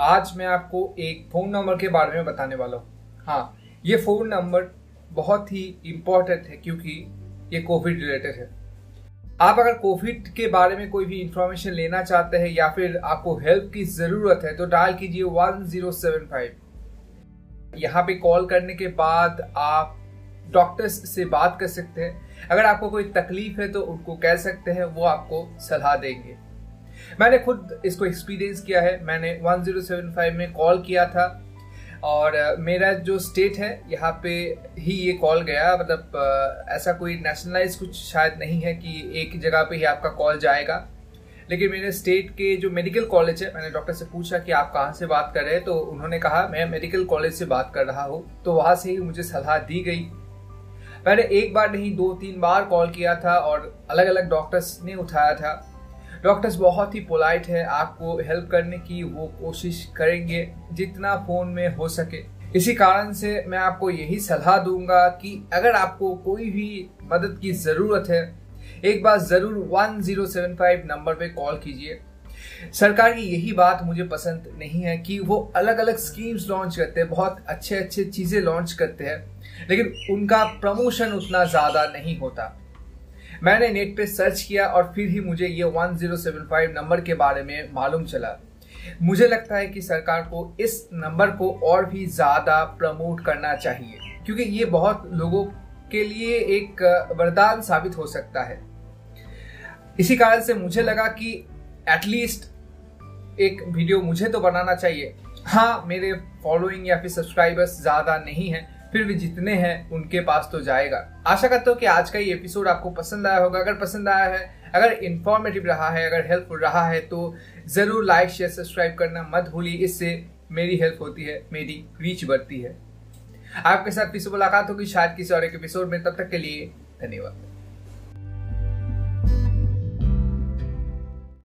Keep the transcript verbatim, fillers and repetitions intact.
आज मैं आपको एक फोन नंबर के बारे में बताने वाला हूँ। हाँ, ये फोन नंबर बहुत ही इम्पोर्टेंट है क्योंकि ये कोविड रिलेटेड है। आप अगर कोविड के बारे में कोई भी इंफॉर्मेशन लेना चाहते हैं या फिर आपको हेल्प की ज़रूरत है तो डायल कीजिए वन ज़ीरो सेवन फाइव। यहाँ पे कॉल करने के बाद आप डॉक्टर्स से बात कर सकते हैं। अगर आपको कोई तकलीफ है तो उनको कह सकते हैं, वो आपको सलाह देंगे। मैंने खुद इसको एक्सपीरियंस किया है। मैंने वन ज़ीरो सेवन फाइव में कॉल किया था और मेरा जो स्टेट है यहाँ पे ही ये कॉल गया। मतलब ऐसा कोई नेशनलाइज कुछ शायद नहीं है कि एक जगह पे ही आपका कॉल जाएगा, लेकिन मेरे स्टेट के जो मेडिकल कॉलेज है, मैंने डॉक्टर से पूछा कि आप कहाँ से बात कर रहे हैं, तो उन्होंने कहा मैं मेडिकल कॉलेज से बात कर रहा हूँ। तो वहाँ से ही मुझे सलाह दी गई। मैंने एक बार नहीं दो तीन बार कॉल किया था और अलग अलग डॉक्टर्स ने उठाया था। डॉक्टर्स बहुत ही पोलाइट है, आपको हेल्प करने की वो कोशिश करेंगे जितना फ़ोन में हो सके। इसी कारण से मैं आपको यही सलाह दूंगा कि अगर आपको कोई भी मदद की ज़रूरत है, एक बार ज़रूर one zero seven five number पे कॉल कीजिए। सरकार की यही बात मुझे पसंद नहीं है कि वो अलग अलग स्कीम्स लॉन्च करते हैं, बहुत अच्छे अच्छे चीज़ें लॉन्च करते हैं, लेकिन उनका प्रमोशन उतना ज़्यादा नहीं होता। मैंने नेट पे सर्च किया और फिर ही मुझे ये one zero seven five number के बारे में मालूम चला। मुझे लगता है कि सरकार को इस नंबर को और भी ज़्यादा प्रमोट करना चाहिए क्योंकि ये बहुत लोगों के लिए एक वरदान साबित हो सकता है। इसी कारण से मुझे लगा कि एटलीस्ट एक वीडियो मुझे तो बनाना चाहिए। हाँ, मेरे फॉलोइंग या फिर सब्सक्राइबर्स ज़्यादा नहीं हैं, फिर भी जितने हैं उनके पास तो जाएगा। आशा करता हूँ कि आज का ये एपिसोड आपको पसंद आया होगा। अगर पसंद आया है, अगर इन्फॉर्मेटिव रहा है, अगर हेल्पफुल रहा है तो ज़रूर लाइक शेयर सब्सक्राइब करना मत भूलिए। इससे मेरी हेल्प होती है, मेरी रीच बढ़ती है। आपके साथ फिर से मुलाकात होगी शायद किसी और एक एपिसोड में। तब तक के लिए धन्यवाद।